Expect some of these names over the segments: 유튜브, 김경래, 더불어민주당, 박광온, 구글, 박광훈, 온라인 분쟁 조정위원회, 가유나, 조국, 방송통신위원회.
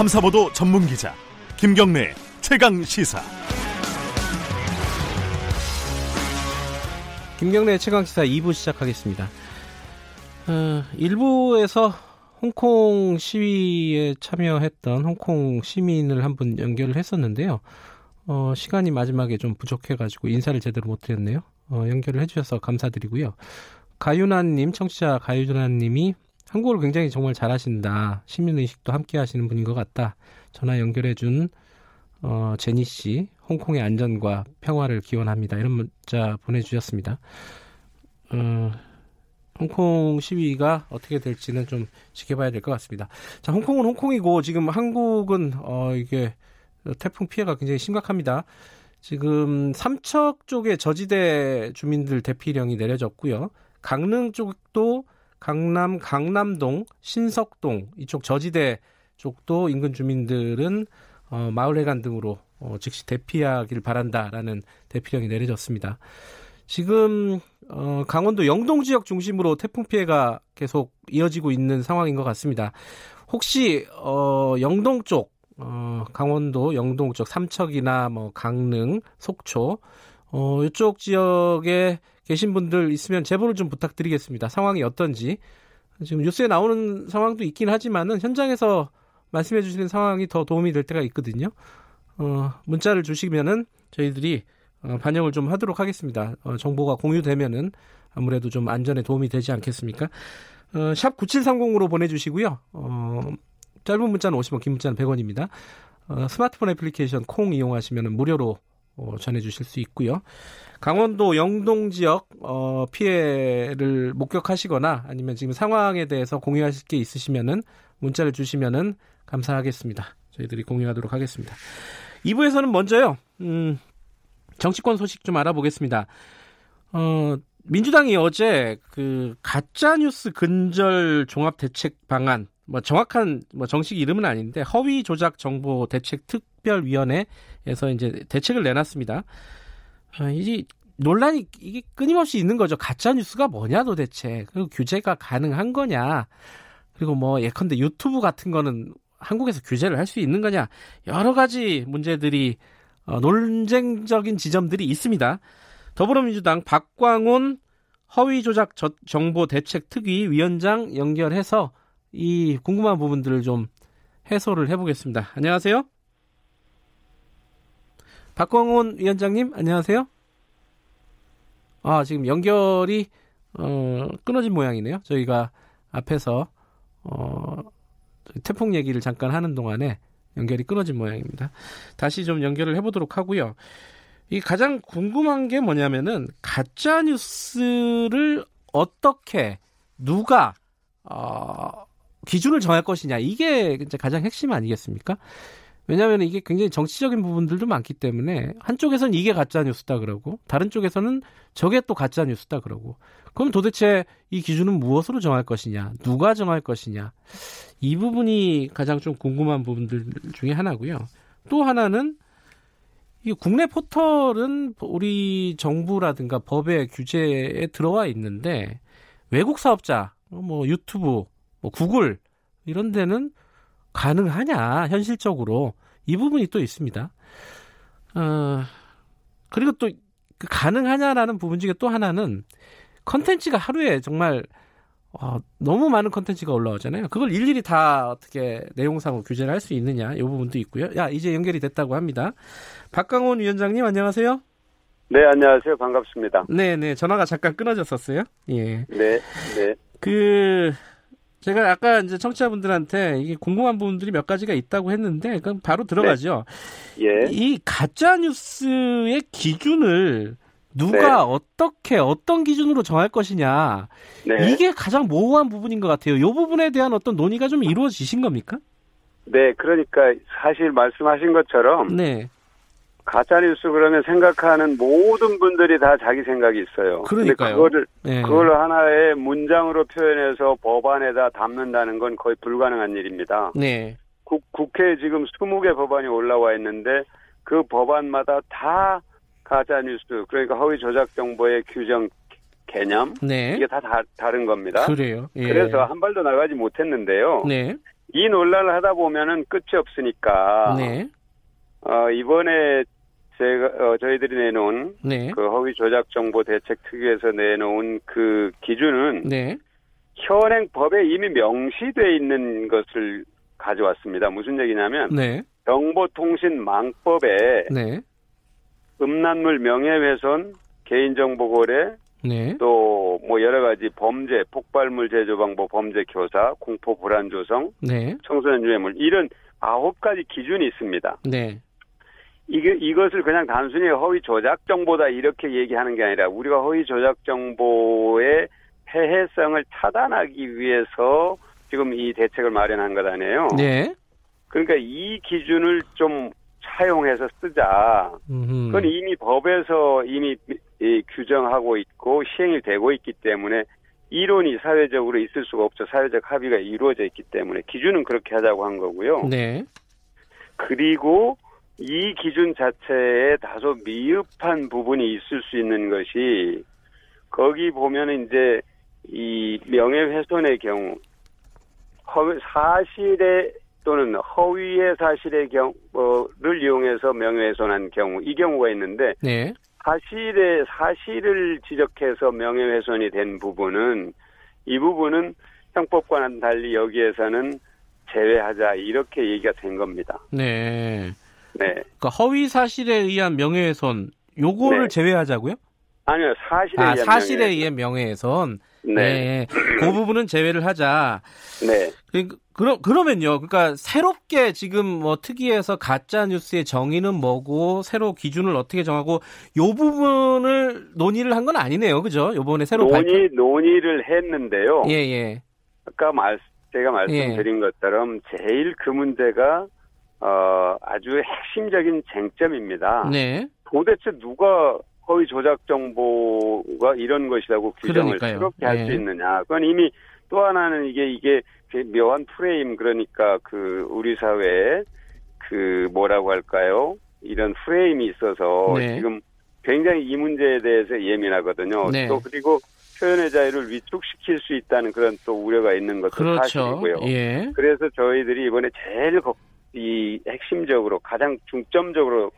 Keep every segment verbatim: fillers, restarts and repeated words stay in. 탐사보도 전문기자 김경래 최강시사. 김경래 최강시사 이 부 시작하겠습니다. 어, 일부에서 홍콩 시위에 참여했던 홍콩 시민을 한 분 연결을 했었는데요. 어, 시간이 마지막에 좀 부족해가지고 인사를 제대로 못드렸네요. 어, 연결을 해주셔서 감사드리고요. 가유나님, 청취자 가유나님이 한국어를 굉장히 정말 잘하신다. 시민의식도 함께 하시는 분인 것 같다. 전화 연결해준 어, 제니 씨, 홍콩의 안전과 평화를 기원합니다. 이런 문자 보내주셨습니다. 어, 홍콩 시위가 어떻게 될지는 좀 지켜봐야 될 것 같습니다. 자, 홍콩은 홍콩이고 지금 한국은 어, 이게 태풍 피해가 굉장히 심각합니다. 지금 삼척 쪽에 저지대 주민들 대피령이 내려졌고요. 강릉 쪽도 강남, 강남동, 신석동 이쪽 저지대 쪽도 인근 주민들은 어, 마을회관 등으로 어, 즉시 대피하길 바란다라는 대피령이 내려졌습니다. 지금 어, 강원도 영동 지역 중심으로 태풍 피해가 계속 이어지고 있는 상황인 것 같습니다. 혹시 어, 영동 쪽, 어, 강원도 영동 쪽 삼척이나 뭐 강릉, 속초 어, 이쪽 지역에 계신 분들 있으면 제보를 좀 부탁드리겠습니다. 상황이 어떤지. 지금 뉴스에 나오는 상황도 있긴 하지만은 현장에서 말씀해 주시는 상황이 더 도움이 될 때가 있거든요. 어, 문자를 주시면은 저희들이 어, 반영을 좀 하도록 하겠습니다. 어, 정보가 공유되면은 아무래도 좀 안전에 도움이 되지 않겠습니까? 어, 샵 구칠삼공으로 보내주시고요. 어, 짧은 문자는 오십 원, 긴 문자는 백 원입니다. 어, 스마트폰 애플리케이션 콩 이용하시면은 무료로 어, 전해주실 수 있고요. 강원도 영동 지역 어, 피해를 목격하시거나 아니면 지금 상황에 대해서 공유하실 게 있으시면은 문자를 주시면은 감사하겠습니다. 저희들이 공유하도록 하겠습니다. 이 부에서는 먼저요, 음, 정치권 소식 좀 알아보겠습니다. 어, 민주당이 어제 그 가짜 뉴스 근절 종합 대책 방안, 뭐 정확한 뭐 정식 이름은 아닌데 허위 조작 정보 대책 특별위원회에서 이제 대책을 내놨습니다. 아, 이 논란이 이게 끊임없이 있는 거죠. 가짜 뉴스가 뭐냐 도대체? 그리고 규제가 가능한 거냐? 그리고 뭐 예컨대 유튜브 같은 거는 한국에서 규제를 할 수 있는 거냐? 여러 가지 문제들이 어, 논쟁적인 지점들이 있습니다. 더불어민주당 박광온 허위조작 정보대책특위 위원장 연결해서 이 궁금한 부분들을 좀 해소를 해보겠습니다. 안녕하세요. 박광온 위원장님, 안녕하세요. 아, 지금 연결이 어, 끊어진 모양이네요. 저희가 앞에서 어, 태풍 얘기를 잠깐 하는 동안에 연결이 끊어진 모양입니다. 다시 좀 연결을 해보도록 하고요. 이 가장 궁금한 게 뭐냐면은 가짜 뉴스를 어떻게 누가 어, 기준을 정할 것이냐, 이게 이제 가장 핵심 아니겠습니까? 왜냐하면 이게 굉장히 정치적인 부분들도 많기 때문에 한쪽에서는 이게 가짜 뉴스다 그러고 다른 쪽에서는 저게 또 가짜 뉴스다 그러고, 그럼 도대체 이 기준은 무엇으로 정할 것이냐, 누가 정할 것이냐, 이 부분이 가장 좀 궁금한 부분들 중에 하나고요. 또 하나는 이 국내 포털은 우리 정부라든가 법의 규제에 들어와 있는데 외국 사업자, 뭐 유튜브, 뭐 구글 이런 데는 가능하냐 현실적으로, 이 부분이 또 있습니다. 어, 그리고 또 가능하냐라는 부분 중에 또 하나는 컨텐츠가 하루에 정말 어, 너무 많은 컨텐츠가 올라오잖아요. 그걸 일일이 다 어떻게 내용상으로 규제를 할 수 있느냐, 이 부분도 있고요. 야, 이제 연결이 됐다고 합니다. 박광훈 위원장님, 안녕하세요. 네, 안녕하세요. 반갑습니다. 네, 네. 전화가 잠깐 끊어졌었어요. 예. 네, 네. 그 제가 아까 이제 청취자분들한테 이게 궁금한 부분들이 몇 가지가 있다고 했는데 그럼 바로 들어가죠. 네. 예. 이 가짜 뉴스의 기준을 누가 네. 어떻게 어떤 기준으로 정할 것이냐, 네. 이게 가장 모호한 부분인 것 같아요. 이 부분에 대한 어떤 논의가 좀 이루어지신 겁니까? 네, 그러니까 사실 말씀하신 것처럼 네. 가짜뉴스 그러면 생각하는 모든 분들이 다 자기 생각이 있어요. 그러니까요. 그거를, 네. 그걸 하나의 문장으로 표현해서 법안에다 담는다는 건 거의 불가능한 일입니다. 네. 국, 국회에 지금 스무 개 법안이 올라와 있는데 그 법안마다 다 가짜뉴스, 그러니까 허위 조작 정보의 규정 개념, 네. 이게 다, 다 다른 겁니다. 그래요. 예. 그래서 한 발도 나가지 못했는데요. 네. 이 논란을 하다 보면은 끝이 없으니까. 네. 어, 이번에 제가, 어, 저희들이 내놓은. 네. 그 허위 조작 정보 대책 특위에서 내놓은 그 기준은. 네. 현행 법에 이미 명시되어 있는 것을 가져왔습니다. 무슨 얘기냐면. 네. 정보통신망법에. 네. 음란물 명예훼손, 개인정보거래. 네. 또, 뭐, 여러 가지 범죄, 폭발물 제조 방법, 범죄 교사, 공포 불안 조성, 네. 청소년 유해물, 이런 아홉 가지 기준이 있습니다. 네. 이게, 이것을 그냥 단순히 허위 조작 정보다 이렇게 얘기하는 게 아니라 우리가 허위 조작 정보의 해해성을 차단하기 위해서 지금 이 대책을 마련한 것 아니에요? 네. 그러니까 이 기준을 좀 차용해서 쓰자. 그건 이미 법에서 이미 이, 규정하고 있고 시행이 되고 있기 때문에 이론이 사회적으로 있을 수가 없죠. 사회적 합의가 이루어져 있기 때문에 기준은 그렇게 하자고 한 거고요. 네. 그리고 이 기준 자체에 다소 미흡한 부분이 있을 수 있는 것이 거기 보면 이제 이 명예훼손의 경우 허위 사실의 또는 허위의 사실의 경우를 이용해서 명예훼손한 경우 이 경우가 있는데 네. 사실의 사실을 지적해서 명예훼손이 된 부분은 이 부분은 형법과는 달리 여기에서는 제외하자 이렇게 얘기가 된 겁니다. 네. 네. 그러니까 허위 사실에 의한 명예훼손 요거를 네. 제외하자고요? 아니요. 사실에 아, 의한 사실에 명예훼손. 의한 명예훼손. 네. 네. 그 부분은 제외를 하자. 네. 그러니까 그러, 그러면요. 그러니까 새롭게 지금 뭐 특위에서 가짜 뉴스의 정의는 뭐고 새로 기준을 어떻게 정하고 요 부분을 논의를 한 건 아니네요. 그죠? 요번에 새로 논의 발표... 논의를 했는데요. 예, 예. 아까 말 제가 말씀드린 예. 것처럼 제일 그 문제가 어, 아주 핵심적인 쟁점입니다. 네. 도대체 누가 허위 조작 정보가 이런 것이라고 규정을 새롭게 할 수 예. 있느냐. 그건 이미 또 하나는 이게 이게 묘한 프레임 그러니까 그 우리 사회에 그 뭐라고 할까요? 이런 프레임이 있어서 네. 지금 굉장히 이 문제에 대해서 예민하거든요. 네. 또 그리고 표현의 자유를 위축시킬 수 있다는 그런 또 우려가 있는 것도 그렇죠. 사실이고요. 예. 그래서 저희들이 이번에 제일 이 핵심적으로 가장 중점적으로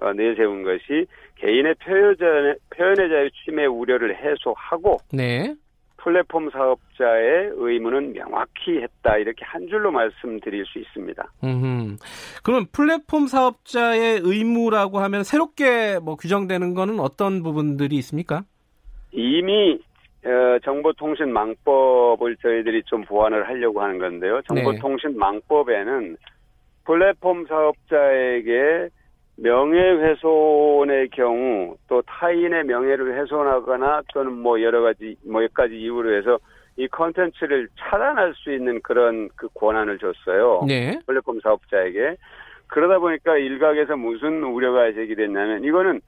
어, 내세운 것이 개인의 표현의, 표현의 자유 침해 우려를 해소하고 네. 플랫폼 사업자의 의무는 명확히 했다. 이렇게 한 줄로 말씀드릴 수 있습니다. 음, 그럼 플랫폼 사업자의 의무라고 하면 새롭게 뭐 규정되는 거는 어떤 부분들이 있습니까? 이미 어, 정보통신망법을 저희들이 좀 보완을 하려고 하는 건데요. 정보통신망법에는 플랫폼 사업자에게 명예훼손의 경우 또 타인의 명예를 훼손하거나 또는 뭐 여러 가지 뭐 여러 가지 이유로 해서 이 콘텐츠를 차단할 수 있는 그런 그 권한을 줬어요. 네. 플랫폼 사업자에게. 그러다 보니까 일각에서 무슨 우려가 제기됐냐면 이거는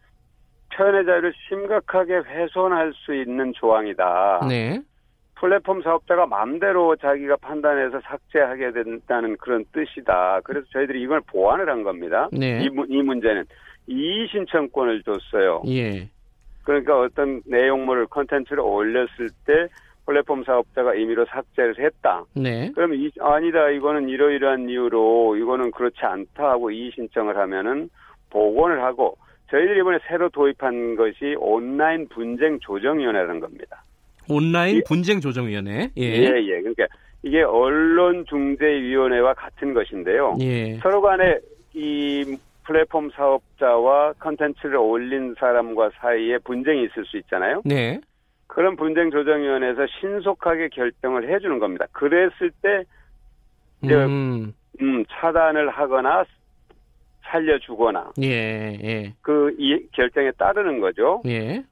표현의 자유를 심각하게 훼손할 수 있는 조항이다. 네. 플랫폼 사업자가 마음대로 자기가 판단해서 삭제하게 된다는 그런 뜻이다. 그래서 저희들이 이걸 보완을 한 겁니다. 네. 이, 이 문제는 이의 신청권을 줬어요. 예. 그러니까 어떤 내용물을 콘텐츠를 올렸을 때 플랫폼 사업자가 임의로 삭제를 했다. 네. 그럼 이, 아니다 이거는 이러이러한 이유로 이거는 그렇지 않다 하고 이의 신청을 하면은 복원을 하고 저희들이 이번에 새로 도입한 것이 온라인 분쟁 조정위원회라는 겁니다. 온라인 분쟁 조정위원회. 예. 예, 예. 그러니까 이게 언론중재위원회와 같은 것인데요. 예. 서로 간에 이 플랫폼 사업자와 컨텐츠를 올린 사람과 사이에 분쟁이 있을 수 있잖아요. 네. 그런 분쟁 조정위원회에서 신속하게 결정을 해주는 겁니다. 그랬을 때, 음. 음, 차단을 하거나 살려주거나. 예, 예. 그 이 결정에 따르는 거죠. 예.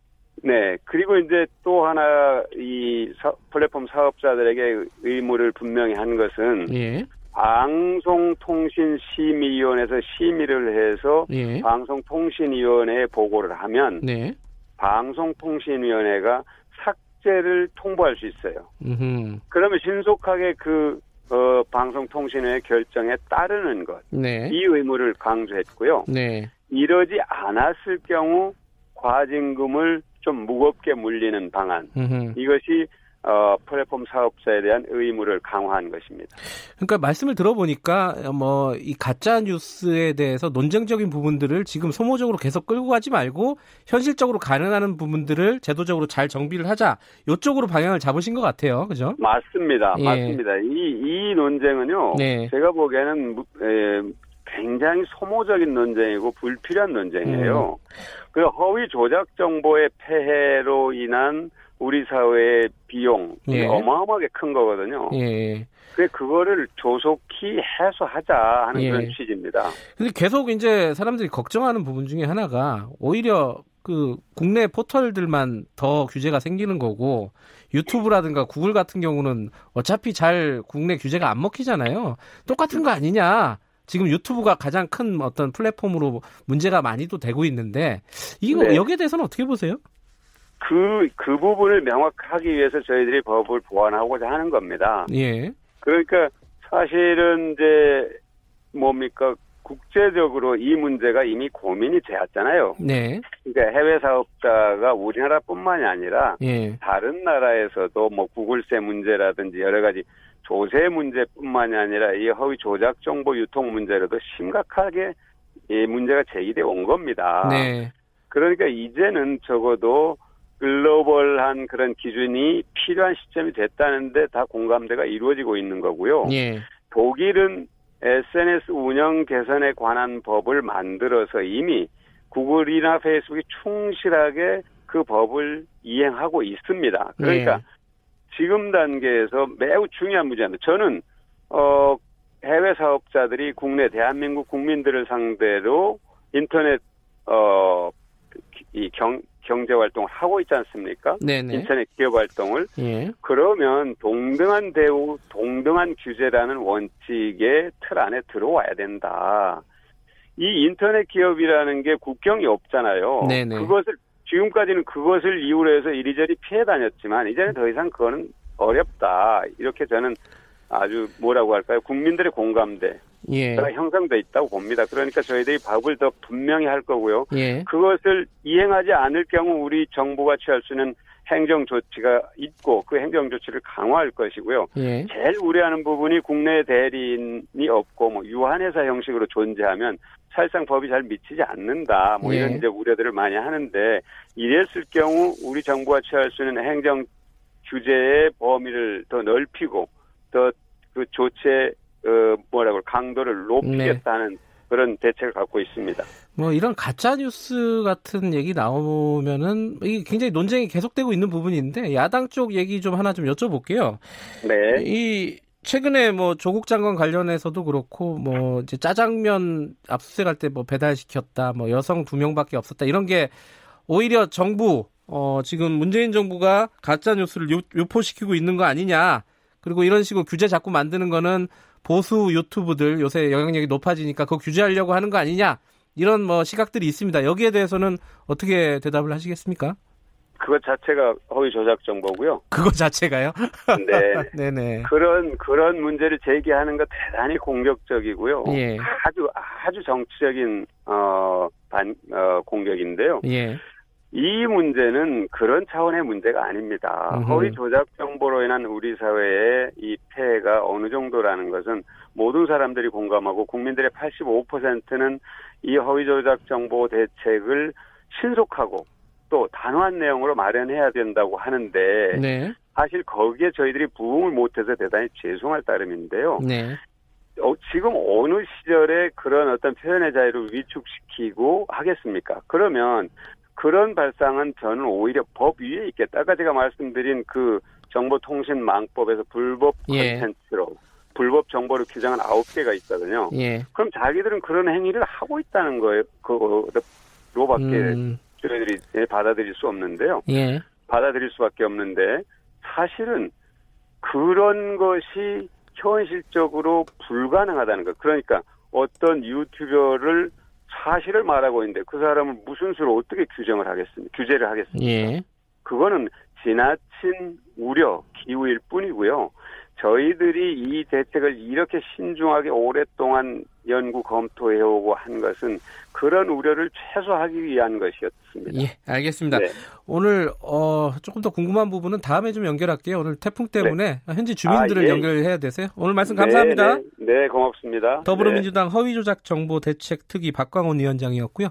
네. 그리고 이제 또 하나 이 사, 플랫폼 사업자들에게 의무를 분명히 한 것은 예. 방송통신심의위원회에서 심의를 해서 예. 방송통신위원회에 보고를 하면 네. 방송통신위원회가 삭제를 통보할 수 있어요. 음흠. 그러면 신속하게 그 어, 방송통신위원회 결정에 따르는 것. 네. 이 의무를 강조했고요. 네. 이러지 않았을 경우 과징금을 좀 무겁게 물리는 방안. 음흠. 이것이 어, 플랫폼 사업자에 대한 의무를 강화한 것입니다. 그러니까 말씀을 들어보니까 뭐 이 가짜 뉴스에 대해서 논쟁적인 부분들을 지금 소모적으로 계속 끌고 가지 말고 현실적으로 가능한 부분들을 제도적으로 잘 정비를 하자. 이쪽으로 방향을 잡으신 것 같아요, 그죠? 맞습니다, 예. 맞습니다. 이, 이 논쟁은요, 네. 제가 보기에는 에, 굉장히 소모적인 논쟁이고 불필요한 논쟁이에요. 음. 그리고 허위 조작 정보의 폐해로 인한 우리 사회의 비용, 예. 어마어마하게 큰 거거든요. 예. 그래, 그거를 조속히 해소하자 하는 예. 그런 취지입니다. 근데 계속 이제 사람들이 걱정하는 부분 중에 하나가 오히려 그 국내 포털들만 더 규제가 생기는 거고 유튜브라든가 구글 같은 경우는 어차피 잘 국내 규제가 안 먹히잖아요. 똑같은 거 아니냐. 지금 유튜브가 가장 큰 어떤 플랫폼으로 문제가 많이도 되고 있는데 이거 네. 여기에 대해서는 어떻게 보세요? 그, 그 부분을 명확하기 위해서 저희들이 법을 보완하고자 하는 겁니다. 예. 그러니까 사실은 이제 뭡니까 국제적으로 이 문제가 이미 고민이 되었잖아요. 네. 그러니까 해외 사업자가 우리나라뿐만이 아니라 예. 다른 나라에서도 뭐 구글세 문제라든지 여러 가지 조세 문제뿐만이 아니라 이 허위 조작 정보 유통 문제로도 심각하게 이 문제가 제기돼 온 겁니다. 네. 그러니까 이제는 적어도 글로벌한 그런 기준이 필요한 시점이 됐다는데 다 공감대가 이루어지고 있는 거고요. 예. 독일은 에스엔에스 운영 개선에 관한 법을 만들어서 이미 구글이나 페이스북이 충실하게 그 법을 이행하고 있습니다. 그러니까 예. 지금 단계에서 매우 중요한 문제입니다. 저는 어, 해외 사업자들이 국내 대한민국 국민들을 상대로 인터넷 어, 이 경 경제 활동을 하고 있지 않습니까? 네네. 인터넷 기업 활동을. 예. 그러면 동등한 대우, 동등한 규제라는 원칙의 틀 안에 들어와야 된다. 이 인터넷 기업이라는 게 국경이 없잖아요. 네네. 그것을 지금까지는 그것을 이유로 해서 이리저리 피해 다녔지만 이제는 더 이상 그거는 어렵다. 이렇게 저는 아주 뭐라고 할까요? 국민들의 공감대. 예. 형성돼 있다고 봅니다. 그러니까 저희들이 밥을 더 분명히 할 거고요. 예. 그것을 이행하지 않을 경우 우리 정부가 취할 수 있는 행정 조치가 있고 그 행정 조치를 강화할 것이고요. 예. 제일 우려하는 부분이 국내 대리인이 없고 뭐 유한회사 형식으로 존재하면 사실상 법이 잘 미치지 않는다. 뭐 이런 예. 이제 우려들을 많이 하는데 이랬을 경우 우리 정부가 취할 수 있는 행정 규제의 범위를 더 넓히고 더 그 조치의 어, 뭐라고 강도를 높이겠다는 네. 그런 대책을 갖고 있습니다. 뭐 이런 가짜 뉴스 같은 얘기 나오면은 이게 굉장히 논쟁이 계속되고 있는 부분인데 야당 쪽 얘기 좀 하나 좀 여쭤볼게요. 네. 이 최근에 뭐 조국 장관 관련해서도 그렇고 뭐 이제 짜장면 압수수색할 때 뭐 배달시켰다, 뭐 여성 두 명밖에 없었다 이런 게 오히려 정부 어 지금 문재인 정부가 가짜 뉴스를 유포시키고 있는 거 아니냐? 그리고 이런 식으로 규제 자꾸 만드는 거는 보수 유튜브들 요새 영향력이 높아지니까 그거 규제하려고 하는 거 아니냐 이런 뭐 시각들이 있습니다. 여기에 대해서는 어떻게 대답을 하시겠습니까? 그것 자체가 허위 조작 정보고요. 그거 자체가요? 네, 네네. 그런 그런 문제를 제기하는 거 대단히 공격적이고요. 예. 아주 아주 정치적인 어, 반 어, 공격인데요. 예. 이 문제는 그런 차원의 문제가 아닙니다. 으흠. 허위 조작 정보로 인한 우리 사회의 이 폐해가 어느 정도라는 것은 모든 사람들이 공감하고 국민들의 팔십오 퍼센트는 이 허위 조작 정보 대책을 신속하고 또 단호한 내용으로 마련해야 된다고 하는데 네. 사실 거기에 저희들이 부응을 못해서 대단히 죄송할 따름인데요. 네. 어, 지금 어느 시절에 그런 어떤 표현의 자유를 위축시키고 하겠습니까? 그러면 그런 발상은 저는 오히려 법 위에 있겠다. 아까 제가 말씀드린 그 정보통신망법에서 불법 콘텐츠로 예. 불법 정보를 규정한 아홉 개가 있거든요. 예. 그럼 자기들은 그런 행위를 하고 있다는 거예요. 그거로밖에 음. 저희들이 받아들일 수 없는데요. 예. 받아들일 수밖에 없는데 사실은 그런 것이 현실적으로 불가능하다는 거. 그러니까 어떤 유튜버를 사실을 말하고 있는데 그 사람을 무슨 수로 어떻게 규정을 하겠습니까? 규제를 하겠습니까? 예. 그거는 지나친 우려, 기우일 뿐이고요. 저희들이 이 대책을 이렇게 신중하게 오랫동안 연구 검토해오고 한 것은 그런 우려를 최소화하기 위한 것이었습니다. 예, 알겠습니다. 네. 오늘 어, 조금 더 궁금한 부분은 다음에 좀 연결할게요. 오늘 태풍 때문에 네. 현지 주민들을 아, 예. 연결해야 되세요. 오늘 말씀 감사합니다. 네, 네. 네 고맙습니다. 더불어민주당 네. 허위조작 정보 대책 특위 박광온 위원장이었고요.